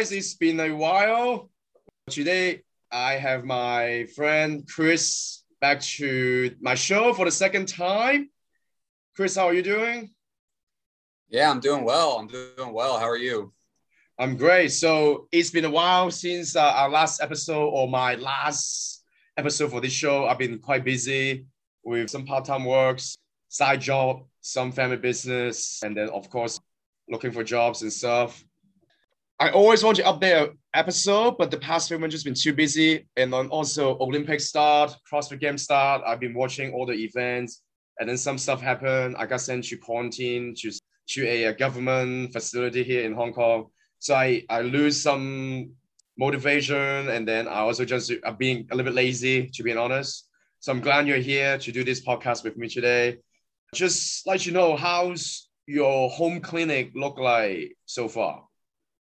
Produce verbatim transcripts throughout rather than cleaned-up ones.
guys, it's been a while. Today, I have my friend Chris back to my show for the second time. Chris, how are you doing? Yeah, I'm doing well. I'm doing well. How are you? I'm great. So it's been a while since uh, our last episode or my last episode for this show. I've been quite busy with some part-time works, side job, some family business, and then, of course, looking for jobs and stuff. I always want to update an episode, but the past few months just been too busy. And then also Olympics start, CrossFit Games start. I've been watching all the events, and then some stuff happened. I got sent to quarantine to, to a, a government facility here in Hong Kong. So I, I lose some motivation, and then I also just I'm being a little bit lazy, to be honest. So I'm glad you're here to do this podcast with me today. Just let you know, how's your home clinic look like so far?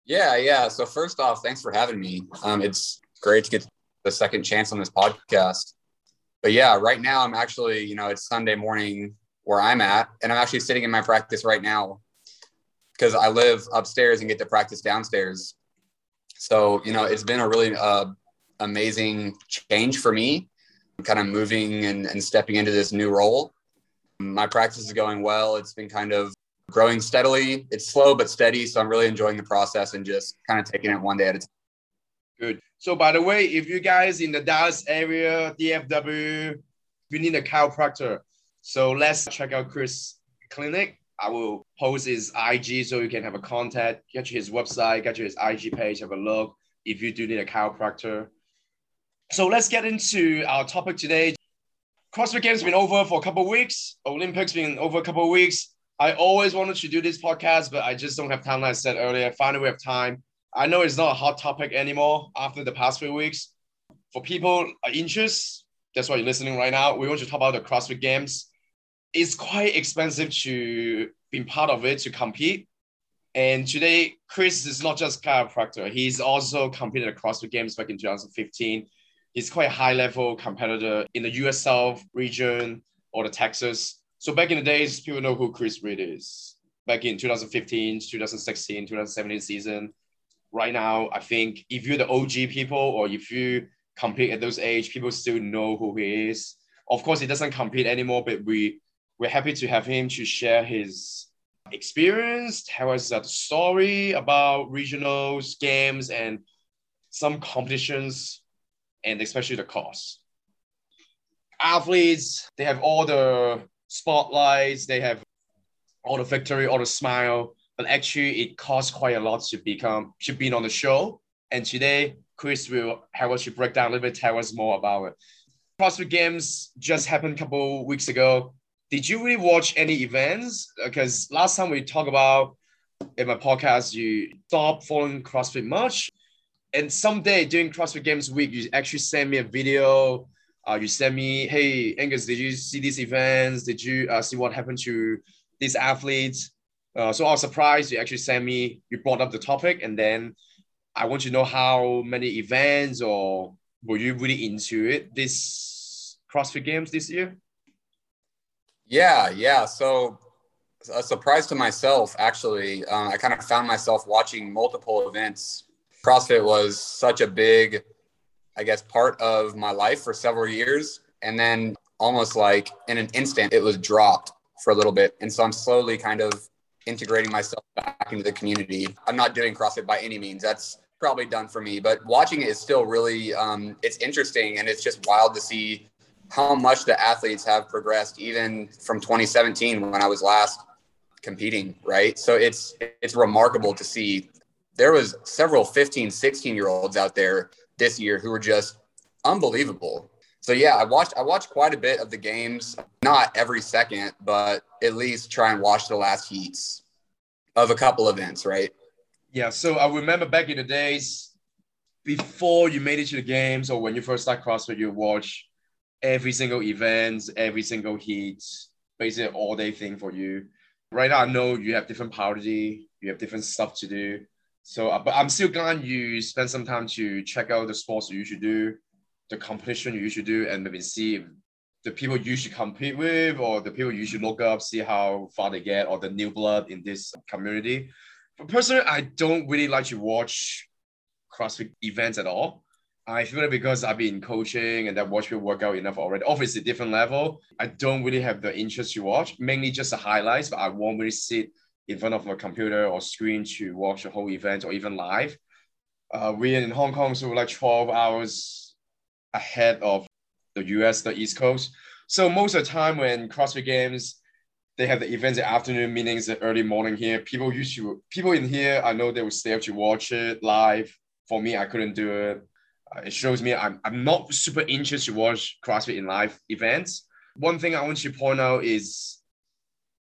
Yeah, yeah. So first off, thanks for having me. Um, it's great to get the second chance on this podcast. But yeah, right now I'm actually, you know, it's Sunday morning where I'm at, and I'm actually sitting in my practice right now because I live upstairs and get to practice downstairs. So, you know, it's been a really uh, amazing change for me. I'm kind of moving and, and stepping into this new role. My practice is going well. It's been kind of growing steadily. It's slow but steady, so I'm really enjoying the process and just kind of taking it one day at a time. Good. So by the way, if you guys in the Dallas area, D F W, you need a chiropractor, so let's check out Chris' clinic. I will post his I G so you can have a contact, get you his website, get you his I G page, have a look if you do need a chiropractor. So let's get into our topic today. CrossFit Games been over for a couple of weeks. Olympics been over a couple of weeks. I always wanted to do this podcast, but I just don't have time, like I said earlier. Finally, we have time. I know it's not a hot topic anymore after the past few weeks. For people interested, that's why you're listening right now, we want to talk about the CrossFit Games. It's quite expensive to be part of it, to compete. And today, Chris is not just a chiropractor. He's also competed at CrossFit Games back in two thousand fifteen. He's quite a high-level competitor in the U S South region or the Texas. So back in the days, people know who Chris Reed is. Back in twenty fifteen, twenty sixteen, twenty seventeen season. Right now, I think if you're the O G people or if you compete at those age, people still know who he is. Of course, he doesn't compete anymore, but we, we're happy to have him to share his experience, tell us that story about regionals, games, and some competitions, and especially the cost. Athletes, they have all the spotlights, they have all the victory, all the smile, but actually it costs quite a lot to become to be on the show. And today Chris will have us to break down a little bit, tell us more about it. CrossFit Games just happened a couple weeks ago. Did you really watch any events? Because last time we talked about in my podcast, you stopped following CrossFit much, and someday during CrossFit Games week you actually send me a video. Uh, you send me, hey, Angus, did you see these events? Did you uh, see what happened to these athletes? Uh, so I was surprised you actually sent me, you brought up the topic, and then I want to know how many events or were you really into it, this CrossFit Games this year? Yeah, yeah. So a surprise to myself, actually. Uh, I kind of found myself watching multiple events. CrossFit was such a big, I guess, part of my life for several years. And then almost like in an instant, it was dropped for a little bit. And so I'm slowly kind of integrating myself back into the community. I'm not doing CrossFit by any means. That's probably done for me. But watching it is still really, um, it's interesting. And it's just wild to see how much the athletes have progressed, even from twenty seventeen when I was last competing, right? So it's it's remarkable to see. There was several fifteen, sixteen-year-olds out there this year who were just unbelievable. So yeah, I watched I watched quite a bit of the games, not every second, but at least try and watch the last heats of a couple events, right? Yeah, so I remember back in the days before you made it to the games or when you first start CrossFit, you watch every single event, every single heat, basically an all-day thing for you. Right now, I know you have different priority, you have different stuff to do. So, but I'm still glad you spend some time to check out the sports you should do, the competition you should do, and maybe see the people you should compete with or the people you should look up, see how far they get or the new blood in this community. But personally, I don't really like to watch CrossFit events at all. I feel that because I've been coaching and I watch people work out enough already. Obviously, different level. I don't really have the interest to watch, mainly just the highlights, but I won't really sit in front of a computer or screen to watch the whole event or even live. Uh, we're in Hong Kong, so we're like twelve hours ahead of the U S, the East Coast. So most of the time when CrossFit Games, they have the events, the afternoon meetings, the early morning here, people used to, people in here, I know they would stay up to watch it live. For me, I couldn't do it. Uh, it shows me I'm, I'm not super interested to watch CrossFit in live events. One thing I want to point out is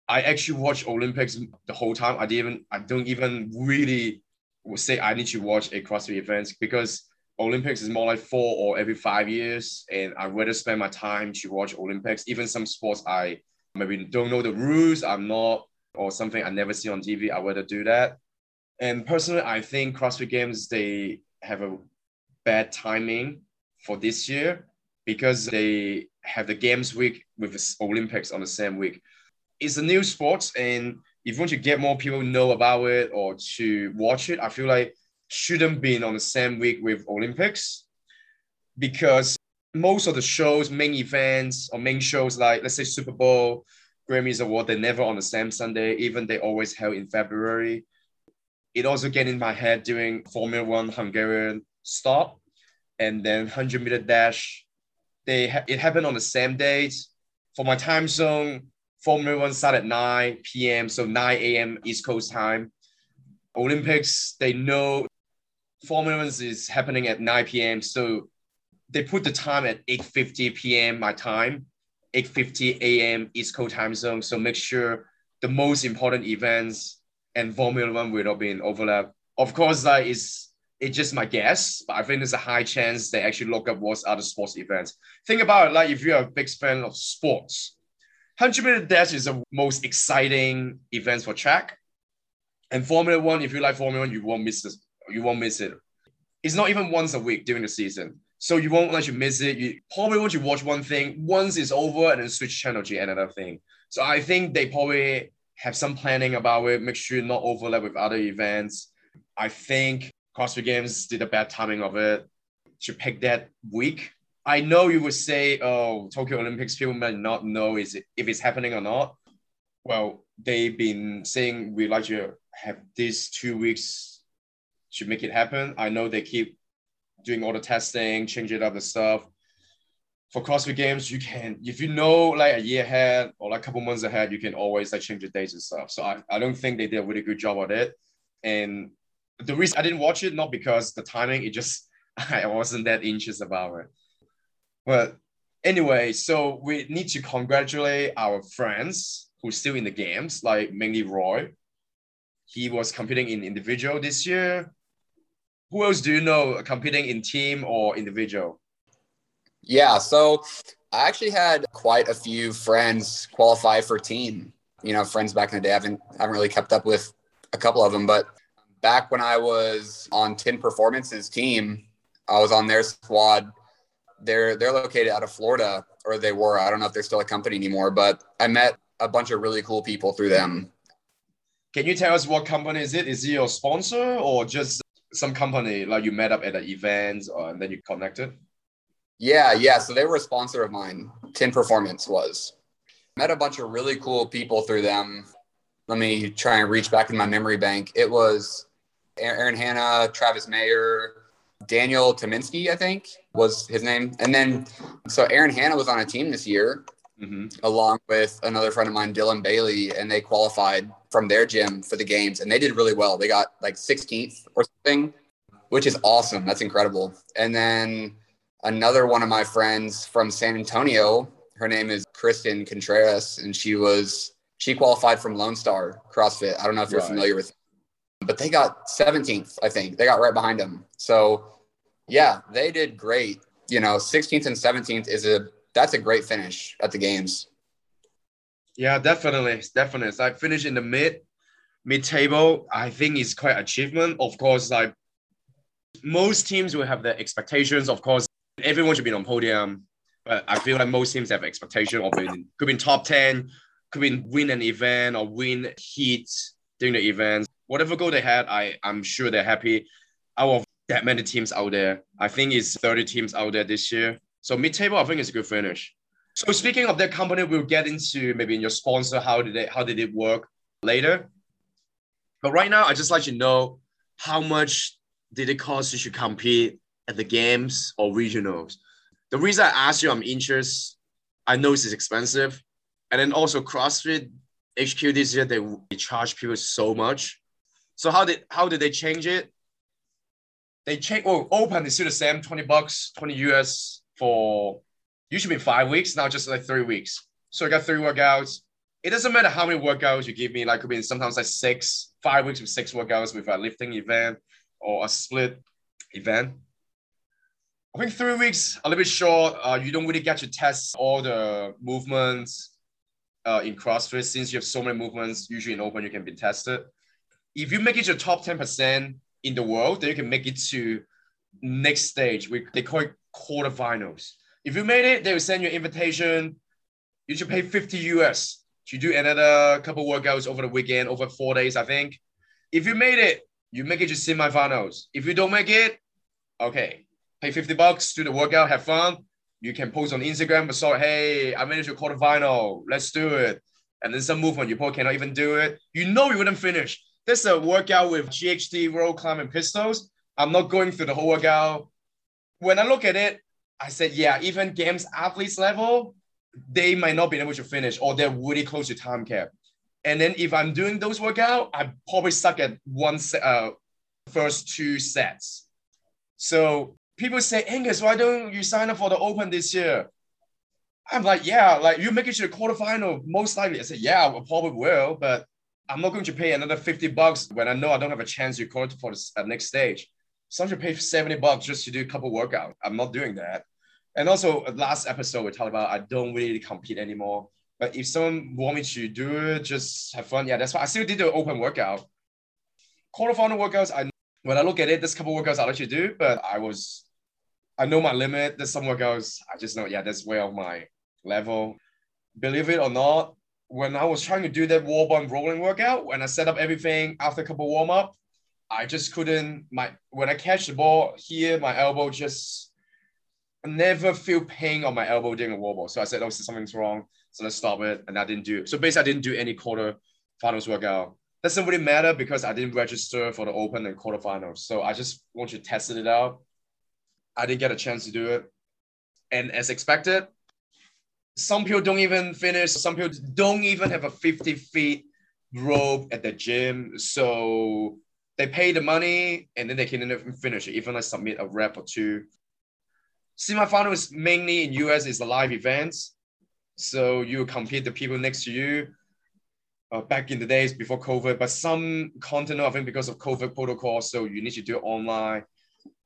I actually watch Olympics the whole time. I didn't even, I don't even really say I need to watch a CrossFit event because Olympics is more like four or every five years. And I'd rather spend my time to watch Olympics, even some sports I maybe don't know the rules, I'm not, or something I never see on T V, I'd rather do that. And personally, I think CrossFit Games, they have a bad timing for this year because they have the Games Week with the Olympics on the same week. It's a new sport, and if you want to get more people know about it or to watch it, I feel like shouldn't be on the same week with Olympics because most of the shows, main events or main shows like, let's say, Super Bowl, Grammys Award, they're never on the same Sunday, even they always held in February. It also get in my head doing Formula One Hungarian stop and then one hundred meter dash. They ha- It happened on the same date. For my time zone, Formula One started at nine p.m., so nine a.m. East Coast time. Olympics, they know Formula One is happening at nine p.m., so they put the time at eight fifty p.m. my time, eight fifty a.m. East Coast time zone, so make sure the most important events and Formula One will not be in overlap. Of course, that is... It's just my guess, but I think there's a high chance they actually look up what's other sports events. Think about it, like if you're a big fan of sports, one hundred meter dash is the most exciting event for track. And Formula One, if you like Formula One, you won't miss this, you won't miss it. It's not even once a week during the season. So you won't let you miss it. You probably want to watch one thing, once it's over, and then switch channel to another thing. So I think they probably have some planning about it, make sure not overlap with other events. I think CrossFit Games did a bad timing of it to pick that week. I know you would say, oh, Tokyo Olympics, people might not know is it, if it's happening or not. Well, they've been saying we'd like to have these two weeks to make it happen. I know they keep doing all the testing, changing up the stuff. For CrossFit Games, you can, if you know like a year ahead or like a couple months ahead, you can always like change the dates and stuff. So I, I don't think they did a really good job on it. And the reason I didn't watch it, not because the timing, it just, I wasn't that interested about it. But anyway, so we need to congratulate our friends who's still in the games, like mainly Roy. He was competing in individual this year. Who else do you know competing in team or individual? Yeah, so I actually had quite a few friends qualify for team. You know, friends back in the day, I haven't, I haven't really kept up with a couple of them, but back when I was on Tyn Performance's team, I was on their squad. They're they're located out of Florida, or they were. I don't know if they're still a company anymore, but I met a bunch of really cool people through them. Can you tell us what company is it? Is it your sponsor or just some company like you met up at an event or, and then you connected? Yeah, yeah. So they were a sponsor of mine. Tyn Performance was. Met a bunch of really cool people through them. Let me try and reach back in my memory bank. It was Aaron Hanna, Travis Mayer, Daniel Tominski, I think was his name. And then, so Aaron Hanna was on a team this year, mm-hmm. along with another friend of mine, Dylan Bailey, and they qualified from their gym for the games. And they did really well. They got like sixteenth or something, which is awesome. That's incredible. And then another one of my friends from San Antonio, her name is Kristen Contreras, and she was, she qualified from Lone Star CrossFit. I don't know if you're right. familiar with But they got seventeenth, I think. They got right behind them. So, yeah, they did great. You know, sixteenth and seventeenth is a – that's a great finish at the games. Yeah, definitely. Definitely. So I finished in the mid, mid-table. I think it's quite an achievement. Of course, like most teams will have their expectations. Of course, everyone should be on podium. But I feel like most teams have expectation of being – could be in top ten, could be win an event or win heat during the events. Whatever goal they had, I, I'm sure they're happy. Out of that many teams out there. I think it's thirty teams out there this year. So mid-table, I think it's a good finish. So speaking of that company, we'll get into maybe in your sponsor, how did it, how did it work later. But right now, I'd just like to know how much did it cost you to compete at the games or regionals? The reason I asked you, I'm interested. I know it's expensive. And then also CrossFit H Q this year, they, they charge people so much. So how did how did they change it? They change, well, open is still the same, twenty bucks, twenty U S for usually five weeks, now just like three weeks. So I got three workouts. It doesn't matter how many workouts you give me, like could be sometimes like six, five weeks with six workouts with a lifting event or a split event. I think three weeks, a little bit short. Uh, you don't really get to test all the movements uh, in CrossFit. Since you have so many movements, usually in open, you can be tested. If you make it to top ten percent in the world, then you can make it to next stage. We, they call it quarterfinals. If you made it, they will send you an invitation. You should pay fifty U S to do another couple workouts over the weekend, over four days, I think. If you made it, you make it to semifinals. If you don't make it, okay, pay fifty bucks, do the workout, have fun. You can post on Instagram, but so, hey, I made it to quarterfinal. Let's do it. And then some movement, you probably cannot even do it. You know you wouldn't finish. This is a workout with G H D, row, climb, and pistols. I'm not going through the whole workout. When I look at it, I said, yeah, even games athletes level, they might not be able to finish or they're really close to time cap. And then if I'm doing those workouts, I probably suck at one se- uh, first two sets. So people say, Angus, why don't you sign up for the Open this year? I'm like, yeah, like you make it to the quarterfinal, most likely. I said, yeah, I probably will, but I'm not going to pay another fifty bucks when I know I don't have a chance to call it for the next stage. Some should pay seventy bucks just to do a couple workouts. I'm not doing that. And also last episode, we talked about, I don't really compete anymore, but if someone want me to do it, just have fun. Yeah, that's why I still did the open workout. Quarterfinal workouts, I, when I look at it, there's a couple workouts I'll let you do, but I was, I know my limit. There's some workouts, I just know, yeah, that's way off my level. Believe it or not, when I was trying to do that wall bond rolling workout, when I set up everything after a couple warm up, I just couldn't, my, when I catch the ball here, my elbow just, I never feel pain on my elbow during a wall ball. So I said, oh, something's wrong. So let's stop it. And I didn't do it. So basically I didn't do any quarter finals workout. Doesn't really matter because I didn't register for the open and quarterfinals. So I just want you to test it out. I didn't get a chance to do it. And as expected, some people don't even finish. Some people don't even have a fifty feet rope at the gym. So they pay the money and then they can even finish it. Even I submit a rep or two. Semifinal is mainly in U S is the live events. So you compete the people next to you uh, back in the days before COVID, but some continent, I think because of COVID protocol, so you need to do it online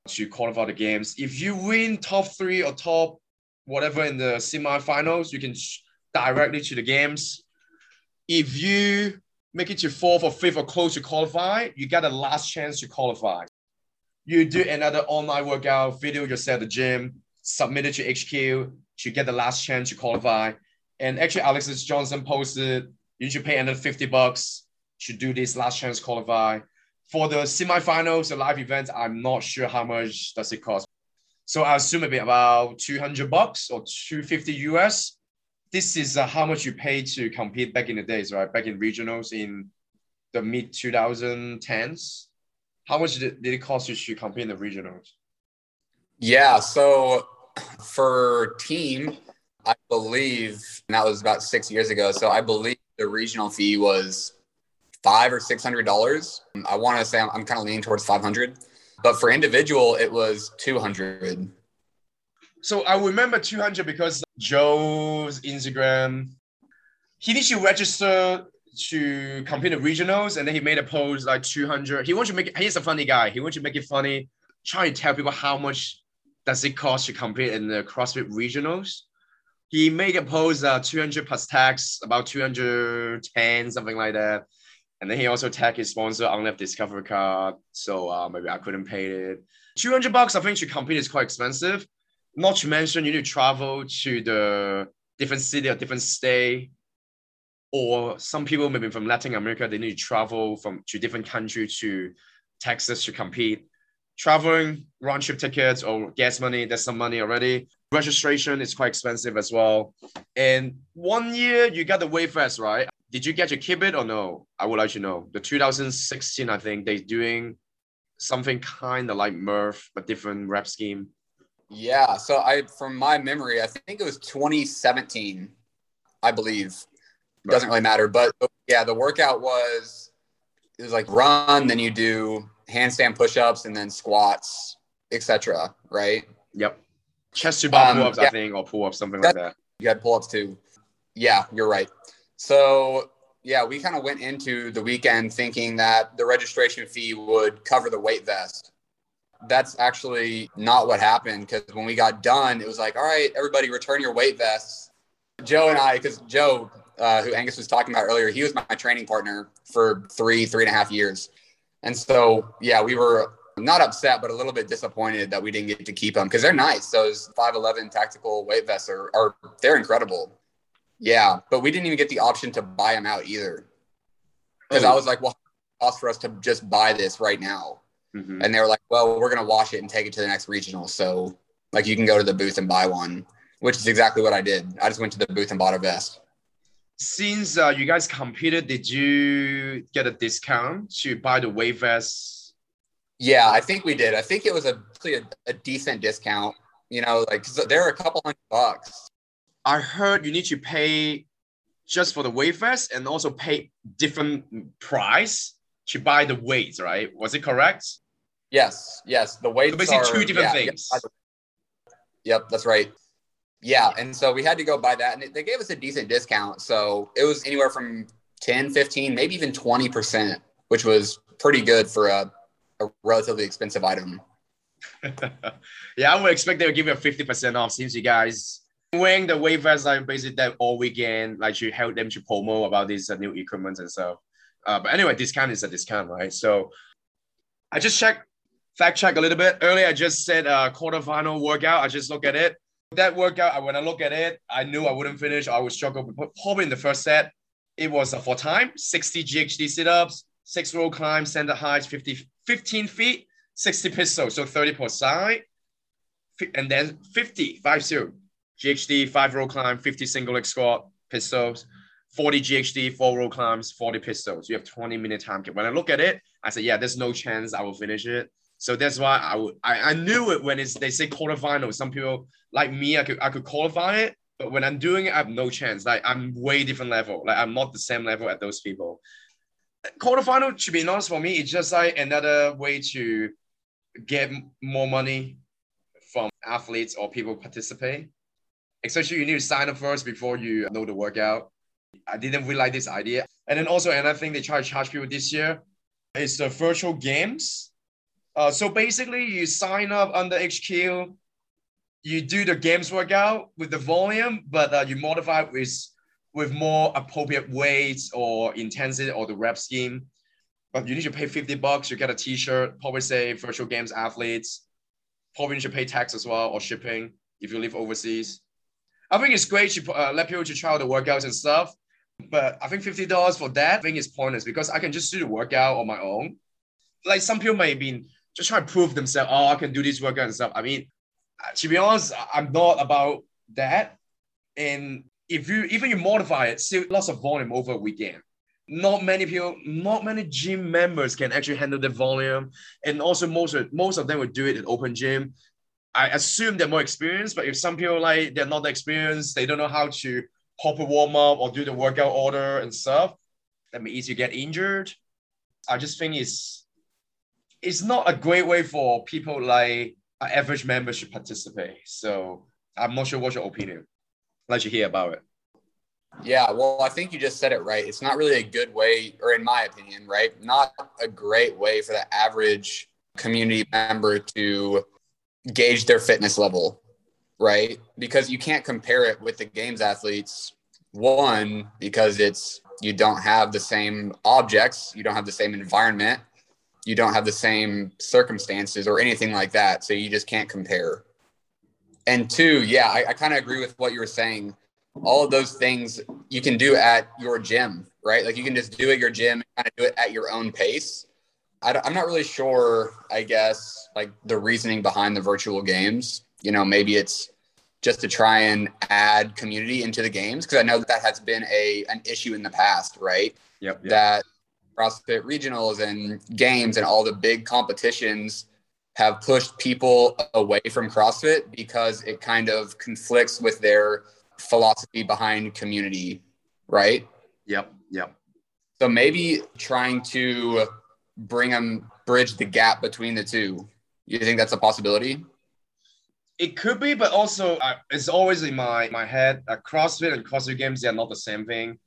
to qualify the games. If you win top three or top whatever in the semifinals, you can sh- directly to the games. If you make it to fourth or fifth or close to qualify, you got a last chance to qualify. You do another online workout, video yourself at the gym, submit it to H Q to get the last chance to qualify. And actually, Alexis Johnson posted, you should pay another fifty bucks to do this last chance qualify. For the semifinals, the live events, I'm not sure how much does it cost. So I assume it'd be about two hundred bucks or two hundred fifty U S. This is uh, how much you pay to compete back in the days, right? Back in regionals in the mid twenty tens. How much did it cost you to compete in the regionals? Yeah, so for team, I believe, and that was about six years ago, so I believe the regional fee was five or six hundred dollars. I want to say I'm, I'm kind of leaning towards five hundred, but for individual, it was two hundred. So I remember two hundred because Joe's Instagram, he needs to register to compete in regionals, and then he made a post like two hundred. He wants to make it, he's a funny guy. He wants to make it funny, trying to tell people how much does it cost to compete in the CrossFit regionals. He made a post uh, two hundred plus tax, about two hundred ten, something like that. And then he also tagged his sponsor, Unleft Discovery Card. So uh, maybe I couldn't pay it. two hundred bucks, I think, to compete is quite expensive. Not to mention, you need to travel to the different city or different state. Or some people, maybe from Latin America, they need to travel from to different countries to Texas to compete. traveling, round trip tickets or gas money, there's some money already. Registration is quite expensive as well. And one year you got the Wave Fest, right? Did you get your Kibbit or no? I would like to know. The two thousand sixteen, I think they're doing something kind of like Murph, but different rep scheme. Yeah. So I, from my memory, I think it was twenty seventeen, I believe. Right. Doesn't really matter. But yeah, the workout was, it was like run, then you do handstand push-ups and then squats, et cetera. Right? Yep. Chest to bar um, pull-ups, yeah. I think, or pull-ups, something That's, like that. You had pull-ups too. Yeah, you're right. So yeah, we kind of went into the weekend thinking that the registration fee would cover the weight vest. That's actually not what happened, because when we got done, it was like, all right, everybody return your weight vests. Joe and I, because Joe, uh, who Angus was talking about earlier, he was my, my training partner for three, three and a half years. And so, yeah, we were not upset, but a little bit disappointed that we didn't get to keep them because they're nice. Those five eleven tactical weight vests are, are they're incredible. Yeah, but we didn't even get the option to buy them out either, because oh. I was like, well, it costs for us to just buy this right now. Mm-hmm. And they were like, well, we're going to wash it and take it to the next regional. So like you can go to the booth and buy one, which is exactly what I did. I just went to the booth and bought a vest. Since uh, you guys competed, did you get a discount to buy the wave vest? Yeah, I think we did. I think it was a, a, a decent discount, you know, like they're a couple hundred bucks. I heard you need to pay just for the wave vest and also pay different price to buy the weights, right? Was it correct? Yes, yes. The weights so basically are... two different yeah, things. Yep, yep, that's right. Yeah, and so we had to go buy that, and they gave us a decent discount. So it was anywhere from ten, fifteen, maybe even twenty percent, which was pretty good for a, a relatively expensive item. Yeah, I would expect they would give you a fifty percent off since you guys... Wearing the wave vest, like basically that all weekend, like you help them to promo about these uh, new equipment and stuff. Uh, but anyway, discount is a discount, right? So I just checked, fact check a little bit. Earlier, I just said uh, quarterfinal workout. I just look at it. That workout, when I look at it, I knew I wouldn't finish. I would struggle, probably in the first set. It was a full time, sixty G H D sit-ups, six row climbs, standard heights, fifty, fifteen feet, sixty pistols, so thirty per side, and then fifty, five zero. G H D, five row climb, fifty single leg squat, pistols, forty G H D, four row climbs, forty pistols. You have twenty minute time cap. When I look at it, I said, yeah, there's no chance I will finish it. So that's why I would, I, I knew it when it's, they say quarterfinal. Some people like me, I could, I could qualify it, but when I'm doing it, I have no chance. Like I'm way different level. Like I'm not the same level as those people. Quarterfinal, to be honest, for me, it's just like another way to get more money from athletes or people participate. Especially you need to sign up first before you know the workout. I didn't really like this idea. And then also another thing they try to charge people this year is the virtual games. Uh, so basically you sign up under H Q, you do the games workout with the volume, but uh, you modify it with, with more appropriate weights or intensity or the rep scheme. But you need to pay fifty bucks, you get a t-shirt, probably say virtual games athletes, probably need to pay tax as well or shipping if you live overseas. I think it's great to uh, let people to try out the workouts and stuff, but I think fifty dollars for that thing is pointless because I can just do the workout on my own. Like some people may be just trying to prove themselves, oh, I can do this workout and stuff. I mean, to be honest, I'm not about that. And if you, even you modify it, still lots of volume over a weekend. Not many people, not many gym members can actually handle the volume. And also most of, most of them would do it at open gym. I assume they're more experienced, but if some people like they're not experienced, they don't know how to proper warm up or do the workout order and stuff, that may easily get injured. I just think it's it's not a great way for people like average members to participate. So I'm not sure what's your opinion. I'll let you hear about it. Yeah, well, I think you just said it right. It's not really a good way, or in my opinion, right? Not a great way for the average community member to gauge their fitness level, right? Because you can't compare it with the games athletes. One, because it's, you don't have the same objects, you don't have the same environment, you don't have the same circumstances or anything like that. So you just can't compare. And two, yeah, I, I kind of agree with what you were saying. All of those things you can do at your gym, right? Like you can just do at your gym and kind of do it at your own pace. I don't, I'm not really sure, I guess, like the reasoning behind the virtual games. You know, maybe it's just to try and add community into the games, because I know that, that has been a an issue in the past, right? Yep, yep. That CrossFit regionals and games and all the big competitions have pushed people away from CrossFit because it kind of conflicts with their philosophy behind community, right? Yep, yep. So maybe trying to bring them, bridge the gap between the two. You think that's a possibility? It could be, but also uh, it's always in my, my head, uh, CrossFit and CrossFit games, they're not the same thing.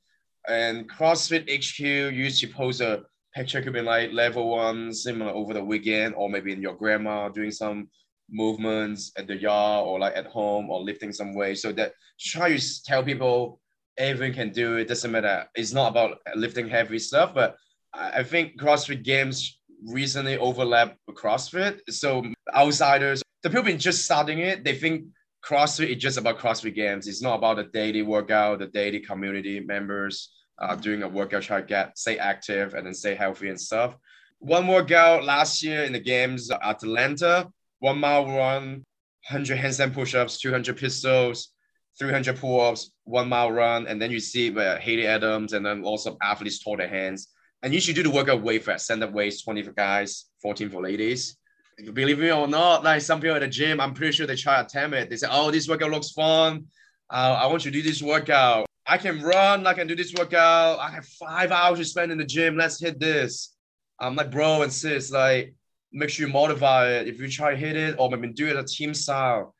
And CrossFit H Q used to post a picture, could be like level one, similar over the weekend, or maybe in your grandma doing some movements at the yard or like at home or lifting some weight. So that try to tell people everyone can do it, doesn't matter. It's not about lifting heavy stuff, but I think CrossFit games recently overlap with CrossFit. So outsiders, the people just starting it, they think CrossFit is just about CrossFit games. It's not about the daily workout, the daily community members uh, doing a workout, try to get, stay active and then stay healthy and stuff. One workout last year in the games, Atlanta, one mile run, one hundred handstand push-ups, two hundred pistols, three hundred pull-ups, one mile run. And then you see uh, Hayley Adams and then lots of athletes tore their hands. And you should do the workout way fast, send up weights, twenty for guys, fourteen for ladies. Believe me or not, like some people at the gym, I'm pretty sure they try to attempt it. They say, oh, this workout looks fun. Uh, I want you to do this workout. I can run. I can do this workout. I have five hours to spend in the gym. Let's hit this. I'm like, bro and sis, like, make sure you modify it. If you try to hit it or maybe do it a team style,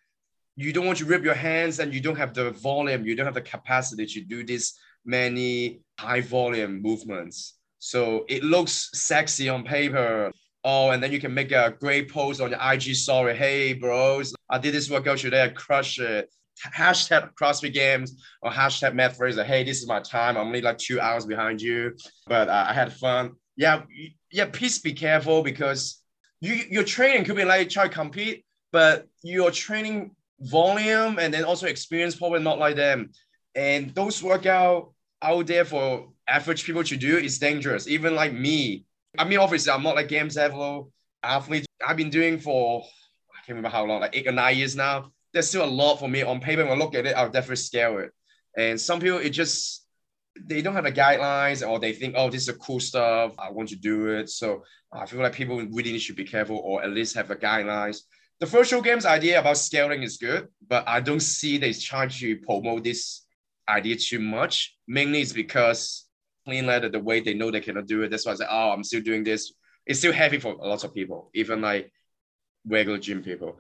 you don't want to rip your hands and you don't have the volume. You don't have the capacity to do this many high volume movements. So it looks sexy on paper. Oh, and then you can make a great post on your I G story. Hey, bros, I did this workout today. I crushed it. Hashtag CrossFit Games or hashtag Matt Fraser. Hey, this is my time. I'm only like two hours behind you, but uh, I had fun. Yeah, yeah. Please be careful because you your training could be like try to compete, but your training volume and then also experience probably not like them. And those workout out there for average people to do is dangerous. Even like me. I mean, obviously, I'm not like games level athlete. I've been doing for, I can't remember how long, like eight or nine years now. There's still a lot for me. On paper, when I look at it, I'll definitely scale it. And some people, it just, they don't have the guidelines or they think, oh, this is cool stuff. I want to do it. So I feel like people really should be careful or at least have the guidelines. The virtual games idea about scaling is good, but I don't see they try to promote this idea too much. Mainly it's because clean letter, the way they know they cannot do it. That's why I say, oh, I'm still doing this. It's still heavy for lots of people, even like regular gym people.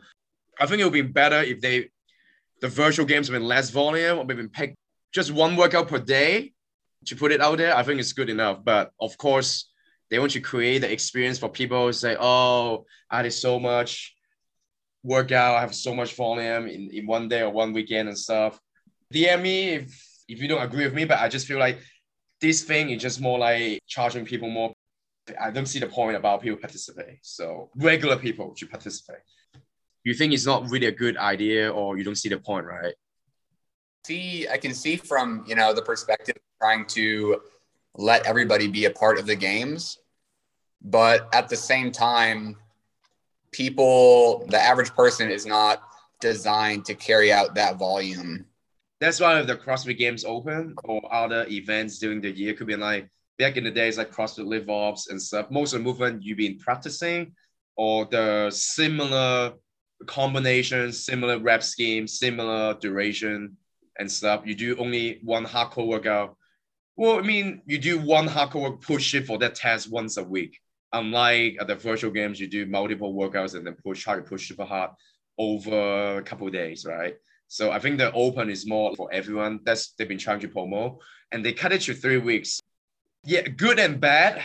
I think it would be better if they, the virtual games have been less volume or maybe pick just one workout per day to put it out there. I think it's good enough. But of course, they want to create the experience for people who say, oh, I did so much workout. I have so much volume in, in one day or one weekend and stuff. D M me if, if you don't agree with me, but I just feel like this thing is just more like charging people more. I don't see the point about people participate. So regular people should participate. You think it's not really a good idea or you don't see the point, right? See, I can see from, you know, the perspective of trying to let everybody be a part of the games. But at the same time, people, the average person is not designed to carry out that volume. That's why the CrossFit Games open or other events during the year could be like, back in the days, like CrossFit Live Ops and stuff. Most of the movement you've been practicing or the similar combinations, similar rep scheme, similar duration and stuff. You do only one hardcore workout. Well, I mean, you do one hardcore push it for that test once a week. Unlike at the virtual games, you do multiple workouts and then push, try to push super hard over a couple of days, right? So I think the open is more for everyone. That's they've been trying to promote. And they cut it to three weeks. Yeah, good and bad.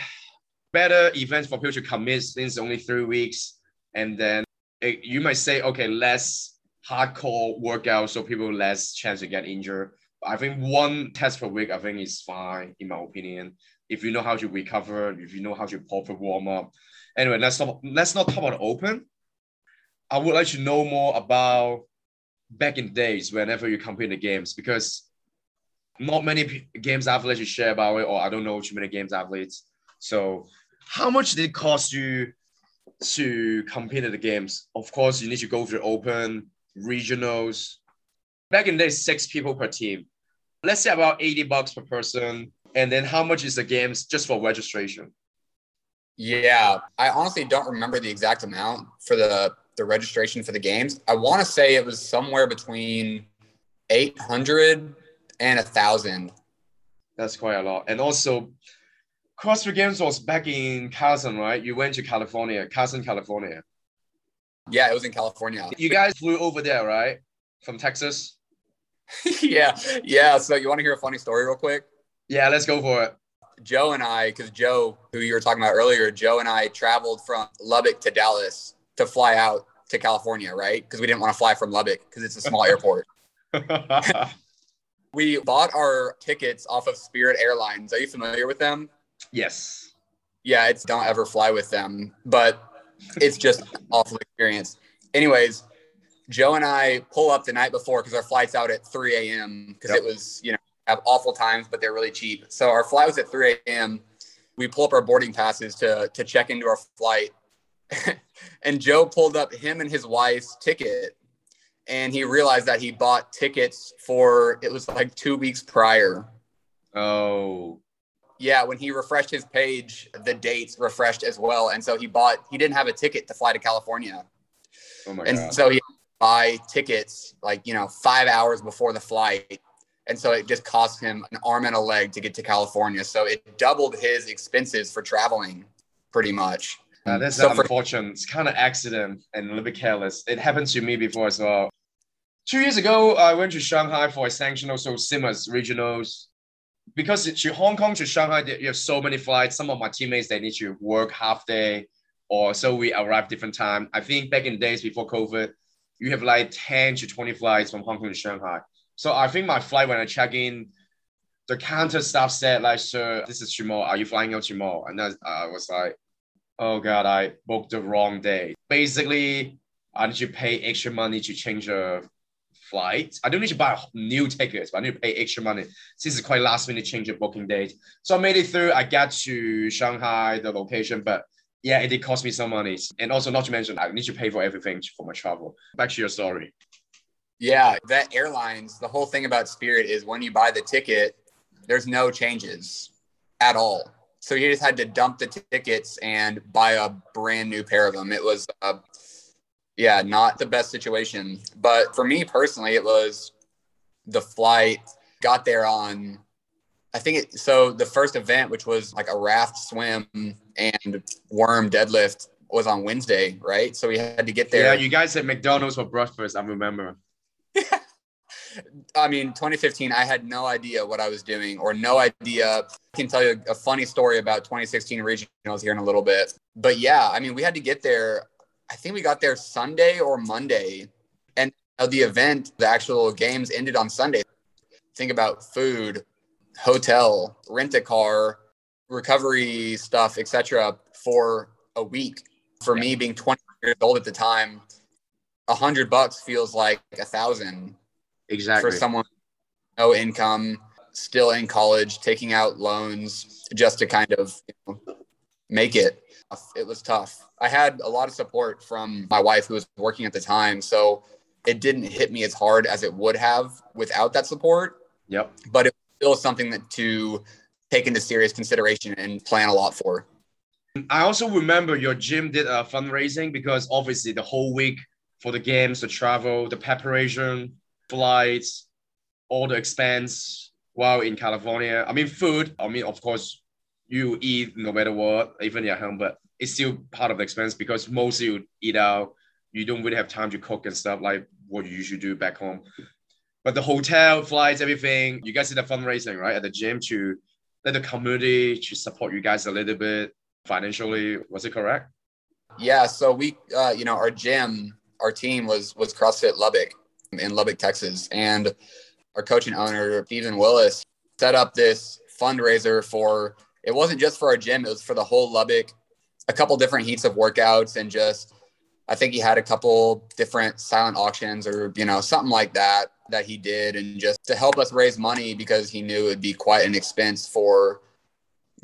Better events for people to commit since only three weeks. And then it, you might say, okay, less hardcore workout so people less chance to get injured. I think one test per week, I think is fine, in my opinion. If you know how to recover, if you know how to proper warm up. Anyway, let's not, let's not talk about open. I would like to know more about back in the days whenever you compete in the games, because not many p- games athletes you share about it, or I don't know too many games athletes. So how much did it cost you to compete at the games? Of course, you need to go through open, regionals. Back in the day, six people per team. Let's say about eighty bucks per person. And then how much is the games just for registration? Yeah, I honestly don't remember the exact amount for the, the registration for the games. I want to say it was somewhere between eight hundred and one thousand. That's quite a lot. And also, CrossFit Games was back in Carson, right? You went to California, Carson, California. Yeah, it was in California. You guys flew over there, right? From Texas? yeah, yeah. So you want to hear a funny story real quick? Yeah, let's go for it. Joe and I, because Joe, who you were talking about earlier, Joe and I traveled from Lubbock to Dallas to fly out to California, right? Because we didn't want to fly from Lubbock because it's a small airport. We bought our tickets off of Spirit Airlines. Are you familiar with them? Yes. Yeah, it's don't ever fly with them, but it's just an awful experience. Anyways, Joe and I pull up the night before because our flight's out at three a.m. because yep. It was, you know, have awful times, but they're really cheap. So our flight was at three a.m. We pull up our boarding passes to to check into our flight. And Joe pulled up him and his wife's ticket. And he realized that he bought tickets for, it was like two weeks prior. Oh. Yeah, when he refreshed his page, the dates refreshed as well. And so he bought, he didn't have a ticket to fly to California. Oh my and God. And so he had to buy tickets like, you know, five hours before the flight. And so it just cost him an arm and a leg to get to California. So it doubled his expenses for traveling pretty much. Uh, that's so unfortunate. For- it's kind of accident and a little bit careless. It happened to me before as well. Two years ago, I went to Shanghai for a sanctional, so SIMAS regionals. Because to Hong Kong to Shanghai, you have so many flights. Some of my teammates, they need to work half day or so we arrive different time. I think back in the days before COVID, you have like ten to twenty flights from Hong Kong to Shanghai. So I think my flight, when I check in, the counter staff said, like, sir, this is tomorrow. Are you flying out tomorrow? And then I was like, oh, God, I booked the wrong day. Basically, I need to pay extra money to change a flight. I don't need to buy new tickets, but I need to pay extra money since it's quite last minute change of booking date. So I made it through. I got to Shanghai, the location, but yeah, it did cost me some money. And also not to mention, I need to pay for everything for my travel. Back to your story. Yeah, that airlines, the whole thing about Spirit is when you buy the ticket, there's no changes at all. So you just had to dump the tickets and buy a brand new pair of them. It was, uh, yeah, not the best situation. But for me personally, it was the flight, got there on, I think it, so the first event, which was like a raft swim and worm deadlift was on Wednesday, right? So we had to get there. Yeah, you guys at McDonald's for breakfast, I remember. I mean, twenty fifteen, I had no idea what I was doing or no idea. I can tell you a funny story about twenty sixteen regionals here in a little bit. But yeah, I mean, we had to get there. I think we got there Sunday or Monday. And the event, the actual games ended on Sunday. Think about food, hotel, rent a car, recovery stuff, et cetera, for a week. For yeah. me being twenty years old at the time, a hundred bucks feels like a thousand. Exactly. For someone no income, still in college, taking out loans just to kind of, you know, make it. It was tough. I had a lot of support from my wife who was working at the time. So it didn't hit me as hard as it would have without that support. Yep. But it was still something that to take into serious consideration and plan a lot for. I also remember your gym did a fundraising because obviously the whole week for the games, the travel, the preparation, flights, all the expense while in California. I mean, food. I mean, of course, you eat no matter what, even at home, but it's still part of the expense because mostly you eat out. You don't really have time to cook and stuff like what you usually do back home. But the hotel, flights, everything. You guys did a fundraising, right, at the gym to let the community to support you guys a little bit financially. Was it correct? Yeah. So we, uh, you know, our gym, our team was was CrossFit Lubbock in Lubbock, Texas. And our coach and owner, Stephen Willis, set up this fundraiser for, it wasn't just for our gym, it was for the whole Lubbock, a couple different heats of workouts and just, I think he had a couple different silent auctions or, you know, something like that, that he did. And just to help us raise money because he knew it'd be quite an expense for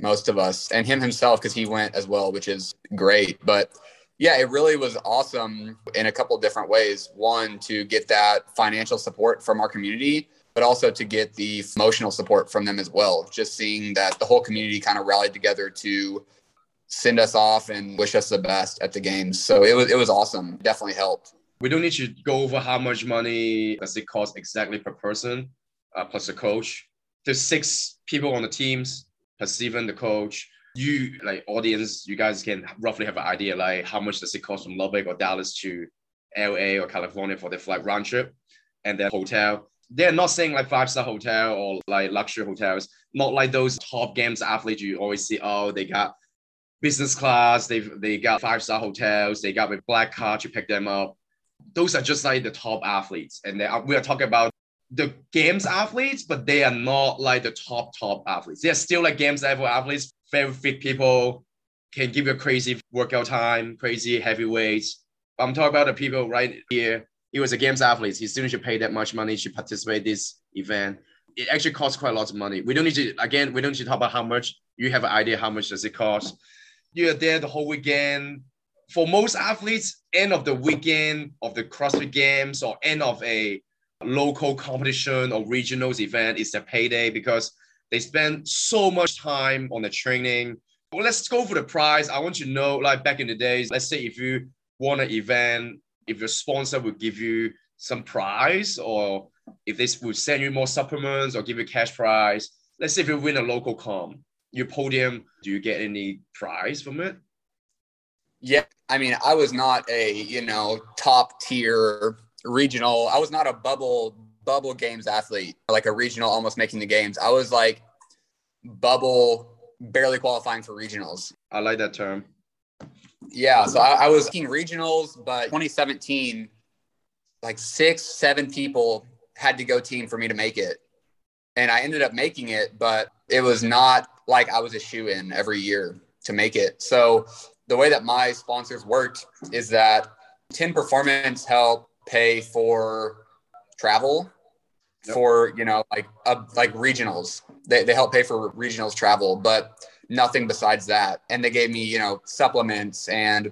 most of us, and him himself, because he went as well, which is great. But yeah, it really was awesome in a couple of different ways. One, to get that financial support from our community, but also to get the emotional support from them as well. Just seeing that the whole community kind of rallied together to send us off and wish us the best at the games. So it was it was awesome. Definitely helped. We don't need to go over how much money does it cost exactly per person, uh, plus a coach. There's six people on the teams, plus Stephen, the coach. You, like audience, you guys can roughly have an idea, like how much does it cost from Lubbock or Dallas to L A or California for the flight round trip and their hotel. They're not saying like five-star hotel or like luxury hotels, not like those top games athletes you always see, oh, they got business class, they've they got five-star hotels, they got a black car to pick them up. Those are just like the top athletes. And they are, we are talking about the games athletes, but they are not like the top, top athletes. They're still like games level athletes, very fit people, can give you a crazy workout time, crazy heavy weights. I'm talking about the people right here. He was a games athlete. He still need to pay that much money to participate in this event. It actually costs quite a lot of money. We don't need to, again, we don't need to talk about how much. You have an idea how much does it cost. You're there the whole weekend. For most athletes, end of the weekend of the CrossFit Games or end of a local competition or regionals event is their payday because they spend so much time on the training. Well, let's go for the prize. I want you to know, like back in the days, let's say if you won an event, if your sponsor will give you some prize or if they will send you more supplements or give you cash prize. Let's say if you win a local comp, your podium, do you get any prize from it? Yeah. I mean, I was not a, you know, top tier regional. I was not a bubble, bubble games athlete, like a regional almost making the games. I was like bubble, barely qualifying for regionals. I like that term. Yeah, so I, I was in regionals, but twenty seventeen, like six, seven people had to go team for me to make it. And I ended up making it, but it was not like I was a shoe-in every year to make it. So the way that my sponsors worked is that Tyn Performance helped pay for travel yep. for, you know, like uh, like regionals. They, they helped pay for regionals travel, but nothing besides that. And they gave me, you know, supplements and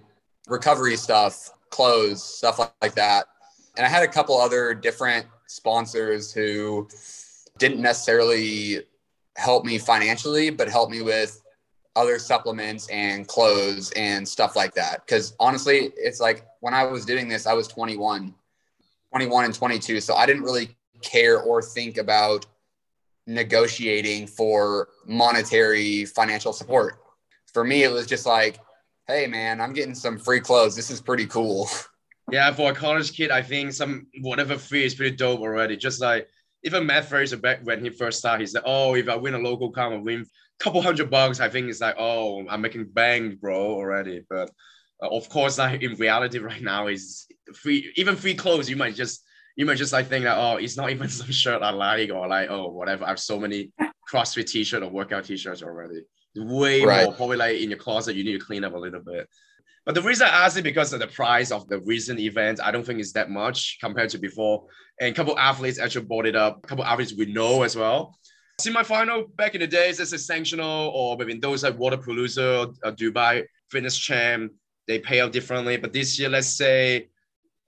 recovery stuff, clothes, stuff like, like that. And I had a couple other different sponsors who didn't necessarily help me financially, but helped me with other supplements and clothes and stuff like that. Because honestly, it's like when I was doing this, I was twenty-one, twenty-one and twenty-two. So I didn't really care or think about negotiating for monetary financial support. For me, it was just like, hey man, I'm getting some free clothes. This is pretty cool. Yeah. For a college kid, I think some, whatever free is pretty dope already. Just like even Matt Fraser back when he first started, he said, oh, if I win a local comp, I win a couple hundred bucks. I think it's like, oh, I'm making bang, bro, already. But uh, of course, like in reality right now is free, even free clothes. You might just, You might just like think that, oh, it's not even some shirt I like or like, oh, whatever. I have so many CrossFit t-shirt or workout t-shirts already. Way right. more. Probably like in your closet, you need to clean up a little bit. But the reason I asked it because of the price of the recent events, I don't think it's that much compared to before. And a couple of athletes actually bought it up. A couple of athletes we know as well. Semi-final back in the days, it's a sanctional or maybe those like Waterpalooza or Dubai Fitness Champ, they pay out differently. But this year, let's say...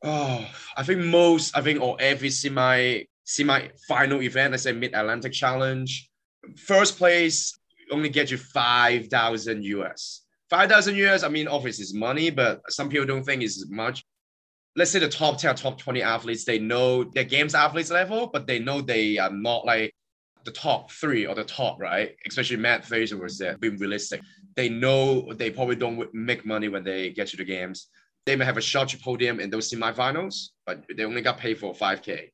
Oh, I think most, I think, or every semi, semi-final event, let's say Mid-Atlantic Challenge, first place only gets you five thousand U S. five thousand U S, I mean, obviously it's money, but some people don't think it's much. Let's say the top ten, top twenty athletes, they know their games athletes level, but they know they are not like the top three or the top, right? Especially Matt Fraser was there, being realistic. They know they probably don't make money when they get to the games. They may have a shot to podium in those semifinals, but they only got paid for five K.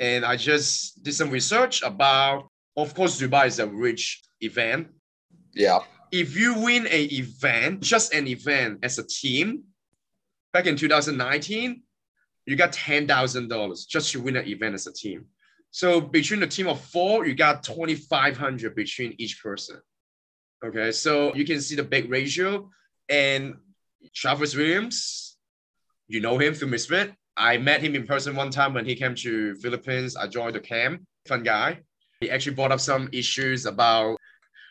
And I just did some research about, of course, Dubai is a rich event. Yeah. If you win an event, just an event as a team, back in two thousand nineteen, you got ten thousand dollars just to win an event as a team. So between the team of four, you got twenty-five hundred dollars between each person. Okay, so you can see the big ratio. And Travis Williams, you know him through Misfit. I met him in person one time when he came to Philippines. I joined the camp. Fun guy. He actually brought up some issues about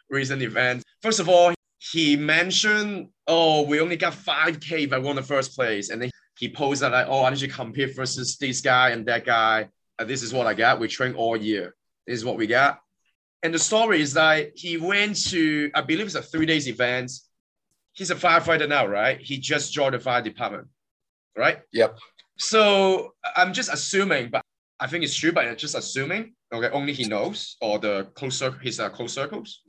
recent events. First of all, he mentioned, oh, we only got five K if I won the first place. And then he posted like, oh, I need to compete versus this guy and that guy. And this is what I got. We trained all year. This is what we got. And the story is that he went to, I believe it's a three days event. He's a firefighter now, right? He just joined the fire department, right? Yep. So I'm just assuming, but I think it's true, but I'm just assuming, okay, only he knows, or the close circle, his uh, close circles.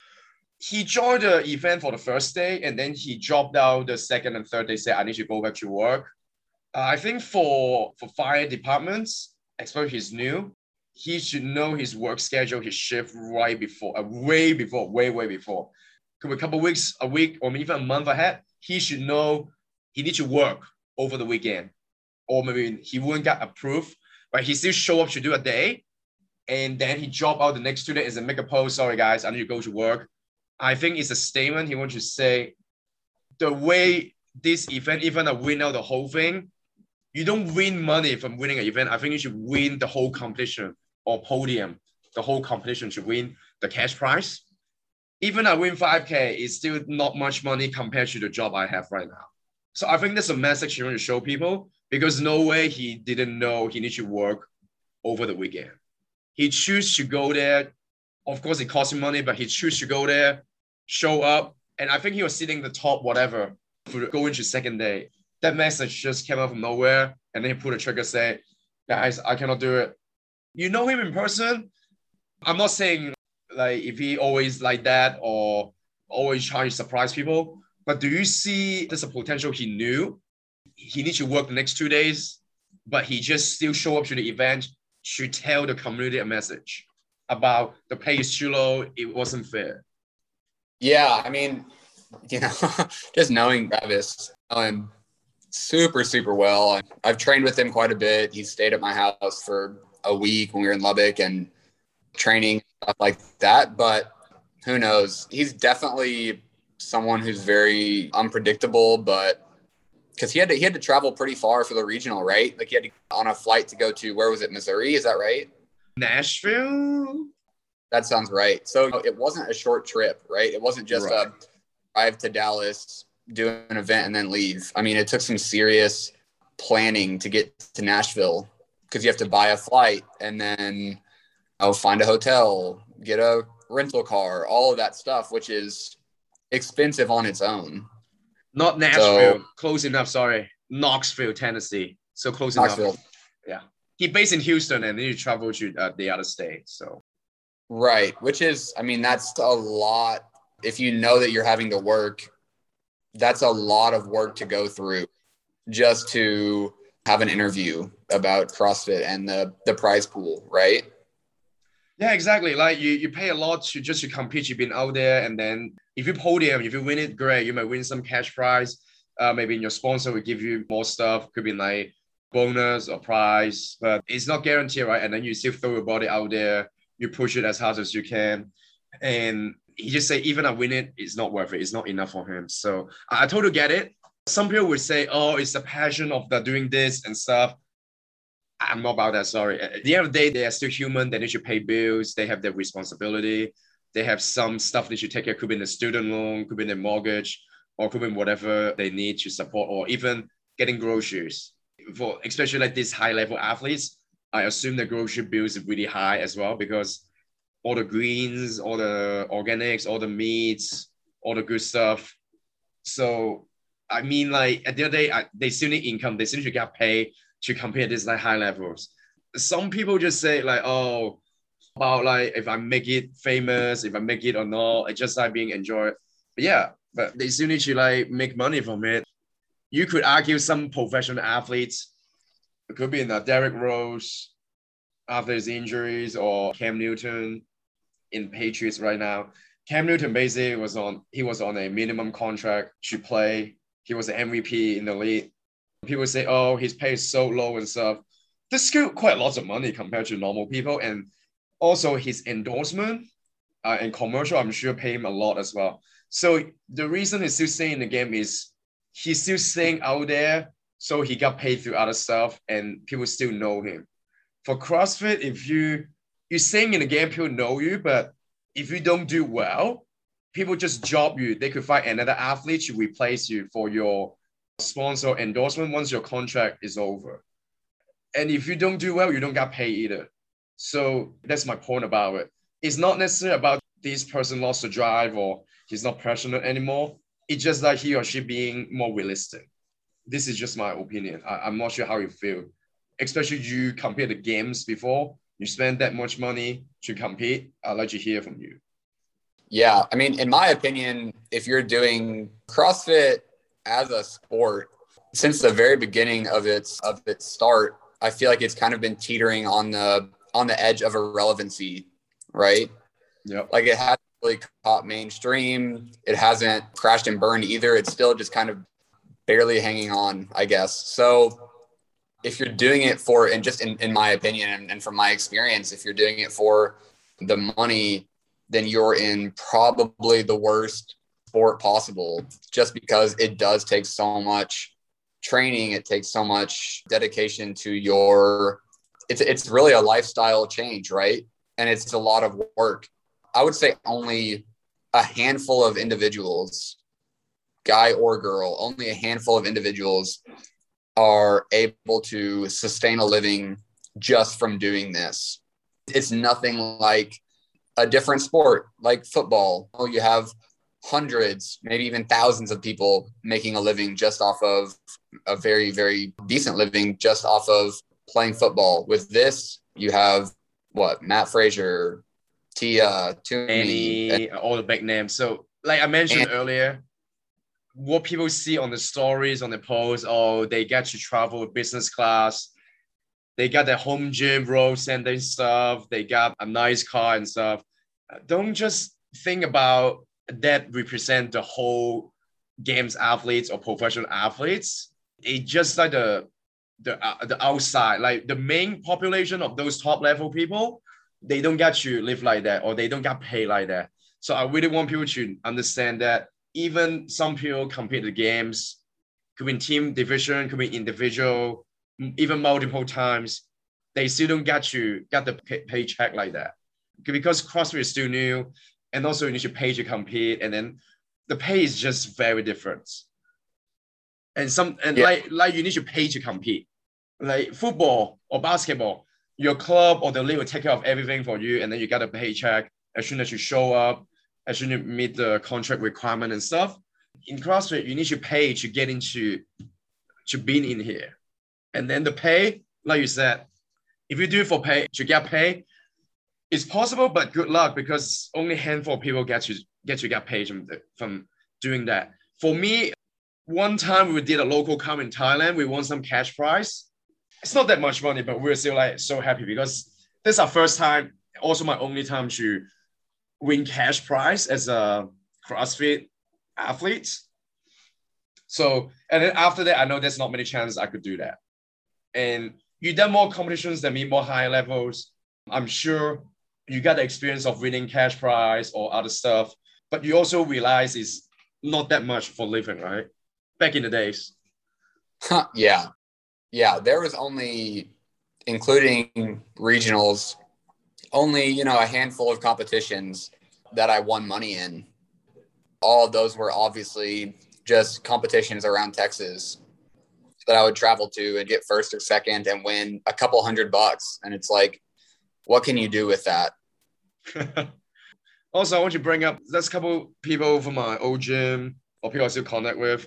He joined the event for the first day, and then he dropped out the second and third day, said, I need to go back to work. Uh, I think for, for fire departments, especially if he's new, he should know his work schedule, his shift right before, uh, way before, way, way before. Could be a couple of weeks, a week, or maybe even a month ahead. He should know he needs to work over the weekend. Or maybe he wouldn't get approved, but he still show up to do a day. And then he drop out the next two days and make a post, sorry guys, I need to go to work. I think it's a statement he wants to say. The way this event, even a win out the whole thing, you don't win money from winning an event. I think you should win the whole competition or podium. The whole competition should win the cash prize. Even I win five K, it's still not much money compared to the job I have right now. So I think that's a message you want to show people, because no way he didn't know he needs to work over the weekend. He choose to go there. Of course, it costs him money, but he choose to go there, show up. And I think he was sitting the top, whatever, for going to second day. That message just came out from nowhere. And then he put a trigger, say, guys, I cannot do it. You know him in person. I'm not saying like if he always like that or always trying to surprise people, but do you see there's a potential he knew? He needs to work the next two days, but he just still show up to the event to tell the community a message about the pay is too low, it wasn't fair. Yeah, I mean, you know, just knowing Travis, um, super, super well. I've trained with him quite a bit. He stayed at my house for a week when we were in Lubbock and training, stuff like that. But who knows? He's definitely someone who's very unpredictable, but because he had to, he had to travel pretty far for the regional, right? Like he had to on a flight to go to, where was it? Missouri? Is that right? Nashville? That sounds right. So it wasn't a short trip, right? It wasn't just right. a drive to Dallas, do an event, and then leave. I mean, it took some serious planning to get to Nashville because you have to buy a flight and then oh, find a hotel, get a rental car, all of that stuff, which is expensive on its own. Not Nashville, so, close enough, sorry. Knoxville, Tennessee. So close Knoxville. Enough. Yeah. He based in Houston and then you travel to uh, the other state, so. Right, which is, I mean, that's a lot. If you know that you're having to work, that's a lot of work to go through just to have an interview about CrossFit and the, the prize pool, right? Yeah, exactly. Like you, you pay a lot to just to compete. You've been out there, and then if you podium, if you win it, great. You might win some cash prize. Uh, maybe your sponsor will give you more stuff. Could be like bonus or prize, but it's not guaranteed, right? And then you still throw your body out there. You push it as hard as you can, and he just say, even I win it, it's not worth it. It's not enough for him. So I totally get it. Some people would say, oh, it's the passion of the doing this and stuff. I'm not about that, sorry. At the end of the day, they are still human. They need to pay bills. They have their responsibility. They have some stuff they should take care of. Could be the student loan, could be the mortgage, or could be whatever they need to support, or even getting groceries. For especially like these high-level athletes, I assume the grocery bills are really high as well, because all the greens, all the organics, all the meats, all the good stuff. So, I mean, like, at the end of the day, I, they still need income. They still need to get paid to compare this like high levels. Some people just say like, oh, about like if I make it famous, if I make it or not, it's just like being enjoyed. But yeah, but they still need to like make money from it. You could argue some professional athletes, it could be in a Derrick Rose after his injuries, or Cam Newton in Patriots right now. Cam Newton basically was on, he was on a minimum contract to play. He was the M V P in the league. People say, oh, his pay is so low and stuff. This is still quite lots of money compared to normal people. And also his endorsement uh, and commercial, I'm sure pay him a lot as well. So the reason he's still staying in the game is he's still staying out there. So he got paid through other stuff and people still know him. For CrossFit, if you, you're staying in the game, people know you. But if you don't do well, people just job you. They could find another athlete to replace you for your sponsor endorsement once your contract is over. And if you don't do well, you don't get paid either. So that's my point about it. It's not necessarily about this person lost the drive or he's not passionate anymore. It's just like he or she being more realistic. This is just my opinion. I, I'm not sure how you feel, especially you compete the games before. You spend that much money to compete. I'd like to hear from you. Yeah. I mean, in my opinion, if you're doing CrossFit as a sport, since the very beginning of its of its start, I feel like it's kind of been teetering on the on the edge of irrelevancy, right? Yeah. Like it hasn't really caught mainstream. It hasn't crashed and burned either. It's still just kind of barely hanging on, I guess. So if you're doing it for, and just in, in my opinion and, and from my experience, if you're doing it for the money, then you're in probably the worst sport possible, just because it does take so much training. It takes so much dedication to your, it's, it's really a lifestyle change, right? And it's a lot of work. I would say only a handful of individuals, guy or girl, only a handful of individuals are able to sustain a living just from doing this. It's nothing like a different sport like football. You have hundreds, maybe even thousands of people making a living just off of a very, very decent living just off of playing football. With this, you have what? Matt Fraser, Tia Toomey, Annie, all the big names. So like I mentioned and- earlier, what people see on the stories, on the posts, oh, they get to travel with business class. They got their home gym, road sending stuff. They got a nice car and stuff. Don't just think about that represent the whole games athletes or professional athletes. It's just like the, the, uh, the outside, like the main population of those top level people, they don't get to live like that or they don't get paid like that. So I really want people to understand that. Even some people compete the games, could be in team division, could be individual, even multiple times. They still don't get you, get the pay- paycheck like that. Because CrossFit is still new, and also you need to pay to compete, and then the pay is just very different. And some and yeah. like, like you need to pay to compete. Like football or basketball, your club or the league will take care of everything for you, and then you get a paycheck as soon as you show up. I shouldn't meet the contract requirement and stuff. In CrossFit, you need to pay to get into, to being in here. And then the pay, like you said, if you do it for pay, to get paid, it's possible, but good luck because only a handful of people get to get, to get paid from, from doing that. For me, one time we did a local comp in Thailand, we won some cash prize. It's not that much money, but we're still like so happy because this is our first time, also my only time to win cash prize as a CrossFit athlete. So, and then after that, I know there's not many chances I could do that. And you done more competitions than me, more high levels. I'm sure you got the experience of winning cash prize or other stuff, but you also realize it's not that much for living, right? Back in the days. Huh, yeah. Yeah. There was only, including regionals, only, you know, a handful of competitions that I won money in. All of those were obviously just competitions around Texas that I would travel to and get first or second and win a couple hundred bucks. And it's like, what can you do with that? Also, I want you to bring up, there's a couple people from my old gym or people I still connect with.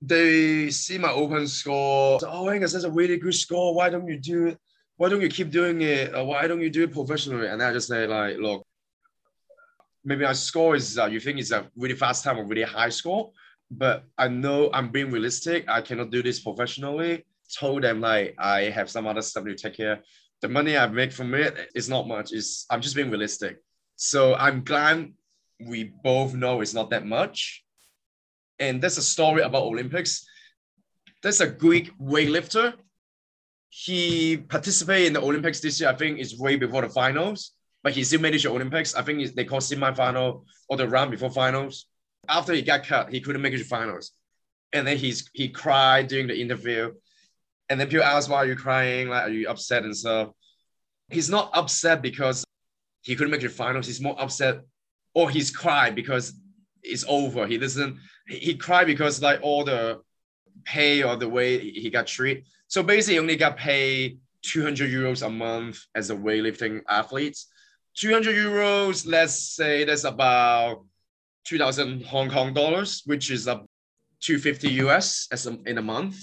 They see my open score. So, oh, Angus, that's a really good score. Why don't you do it? Why don't you keep doing it? Or why don't you do it professionally? And I just say like, look, maybe my score is, uh, you think it's a really fast time or really high score, but I know I'm being realistic. I cannot do this professionally. Told them like, I have some other stuff to take care. The money I make from it is not much. It's, I'm just being realistic. So I'm glad we both know it's not that much. And that's a story about Olympics. There's a Greek weightlifter. He participated in the Olympics this year. I think it's way before the finals, but he still managed the Olympics. I think they call semi-final or the round before finals. After he got cut, he couldn't make it to finals. And then he's he cried during the interview. And then people asked, why are you crying? Like, are you upset and stuff? He's not upset because he couldn't make it to finals. He's more upset or he's cried because it's over. He doesn't, he cried because like all the pay or the way he got treated. So basically he only got paid two hundred euros a month as a weightlifting athlete. two hundred euros, let's say that's about two thousand Hong Kong dollars, which is up two hundred fifty U S as a, in a month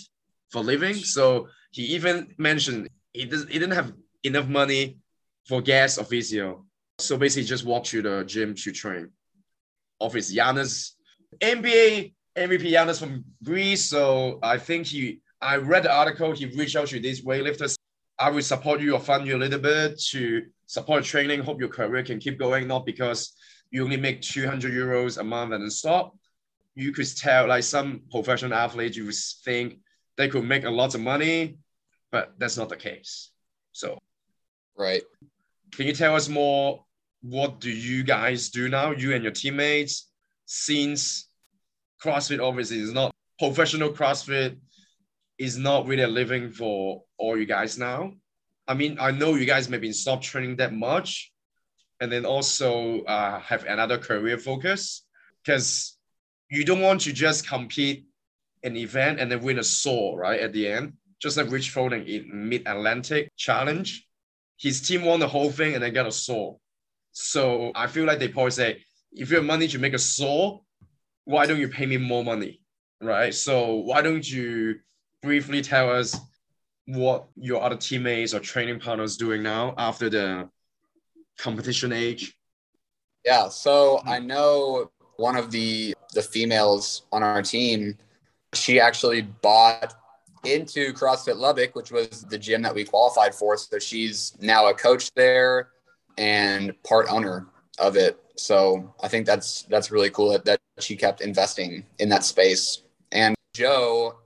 for living. So he even mentioned he, does, he didn't have enough money for gas or physio. So basically just walked to the gym to train. Obviously, Giannis, N B A M V P Giannis from Greece. So I think he, I read the article, he reached out to these weightlifters. I will support you or fund you a little bit to support training. Hope your career can keep going, not because you only make two hundred euros a month and then stop. You could tell like some professional athletes, you would think they could make a lot of money, but that's not the case. So, right. Can you tell us more? What do you guys do now, you and your teammates, since CrossFit obviously is not professional CrossFit, is not really a living for all you guys now? I mean, I know you guys maybe stopped training that much and then also uh, have another career focus, because you don't want to just compete an event and then win a sword, right, at the end. Just like Rich Froning in Mid-Atlantic Challenge. His team won the whole thing and then got a sword. So I feel like they probably say, if you have money to make a sword, why don't you pay me more money, right? So why don't you briefly tell us what your other teammates or training partners doing now after the competition age? Yeah, so I know one of the, the females on our team, she actually bought into CrossFit Lubbock, which was the gym that we qualified for. So she's now a coach there and part owner of it. So I think that's that's really cool that, that she kept investing in that space. And Joe,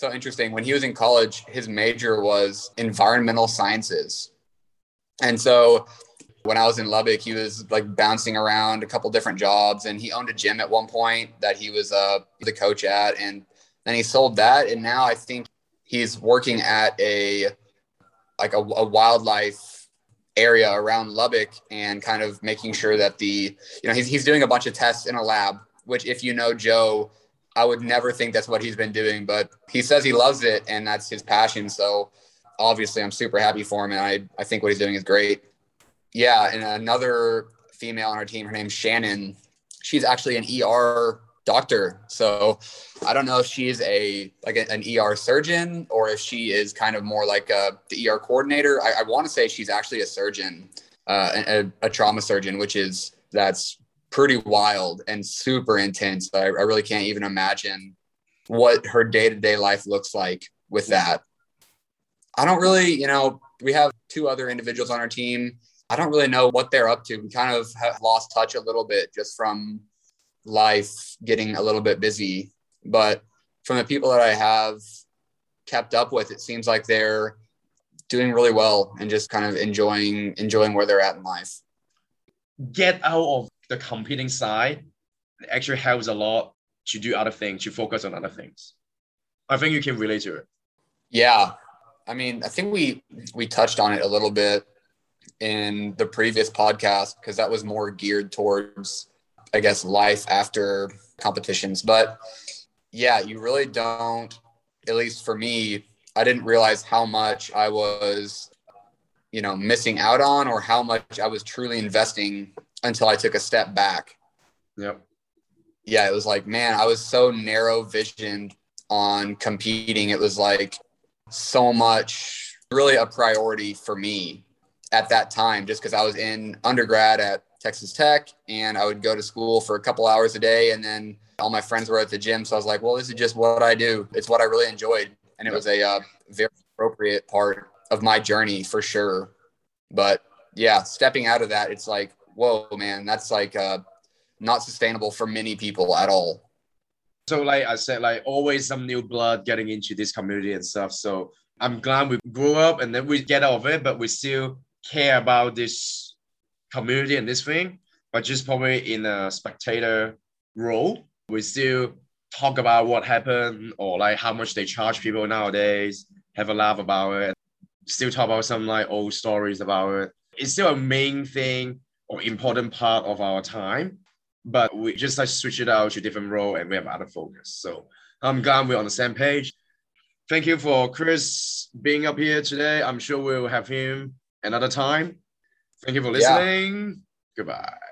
so interesting, when he was in college, his major was environmental sciences. And so when I was in Lubbock, he was like bouncing around a couple different jobs, and he owned a gym at one point that he was uh, the coach at, and then he sold that. And now I think he's working at a like a, a wildlife area around Lubbock and kind of making sure that the, you know, he's, he's doing a bunch of tests in a lab, which if you know Joe, I would never think that's what he's been doing, but he says he loves it and that's his passion. So obviously I'm super happy for him. And I, I think what he's doing is great. Yeah. And another female on our team, her name's Shannon. She's actually an E R doctor. So I don't know if she's a, like a, an E R surgeon or if she is kind of more like a, the E R coordinator. I, I want to say she's actually a surgeon, uh, a, a trauma surgeon, which is, that's pretty wild and super intense. I, I really can't even imagine what her day-to-day life looks like with that. I don't really, you know, we have two other individuals on our team. I don't really know what they're up to. We kind of have lost touch a little bit just from life getting a little bit busy. But from the people that I have kept up with, it seems like they're doing really well and just kind of enjoying, enjoying where they're at in life. Get out of the competing side actually helps a lot to do other things, to focus on other things. I think you can relate to it. Yeah. I mean, I think we, we touched on it a little bit in the previous podcast because that was more geared towards, I guess, life after competitions. But yeah, you really don't, at least for me, I didn't realize how much I was, you know, missing out on or how much I was truly investing until I took a step back. Yep. Yeah, it was like, man, I was so narrow visioned on competing. It was like so much really a priority for me at that time, just because I was in undergrad at Texas Tech and I would go to school for a couple hours a day. And then all my friends were at the gym. So I was like, well, this is just what I do. It's what I really enjoyed. And it was a uh, very appropriate part of my journey for sure. But yeah, stepping out of that, it's like, whoa, man, that's like uh, not sustainable for many people at all. So like I said, like always some new blood getting into this community and stuff. So I'm glad we grew up and then we get out of it, but we still care about this community and this thing, but just probably in a spectator role. We still talk about what happened or like how much they charge people nowadays, have a laugh about it, still talk about some like old stories about it. It's still a main thing or important part of our time, but we just like switch it out to different role and we have other focus. So I'm glad we're on the same page. Thank you for Chris being up here today. I'm sure we'll have him another time. Thank you for listening. Yeah. Goodbye.